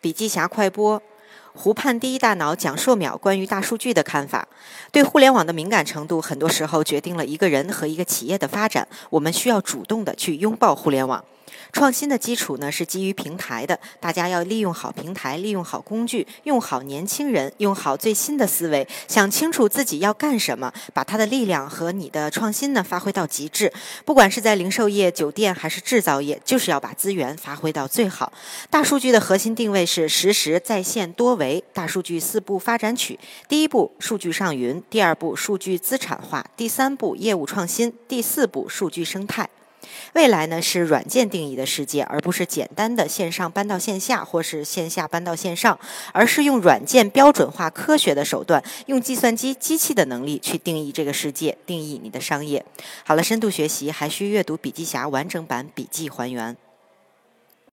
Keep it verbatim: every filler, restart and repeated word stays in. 笔记侠快播、湖畔第一大脑蒋硕淼关于大数据的看法。对互联网的敏感程度，很多时候决定了一个人和一个企业的发展。我们需要主动的去拥抱互联网。创新的基础呢，是基于平台的，大家要利用好平台，利用好工具，用好年轻人，用好最新的思维，想清楚自己要干什么，把它的力量和你的创新呢发挥到极致。不管是在零售业、酒店还是制造业，就是要把资源发挥到最好。大数据的核心定位是实时、在线、多维。大数据四步发展曲：第一步，数据上云；第二步，数据资产化；第三步，业务创新；第四步，数据生态。未来呢是软件定义的世界，而不是简单的线上搬到线下或是线下搬到线上，而是用软件标准化科学的手段，用计算机机器的能力去定义这个世界，定义你的商业。好了，深度学习还需阅读笔记侠完整版笔记还原。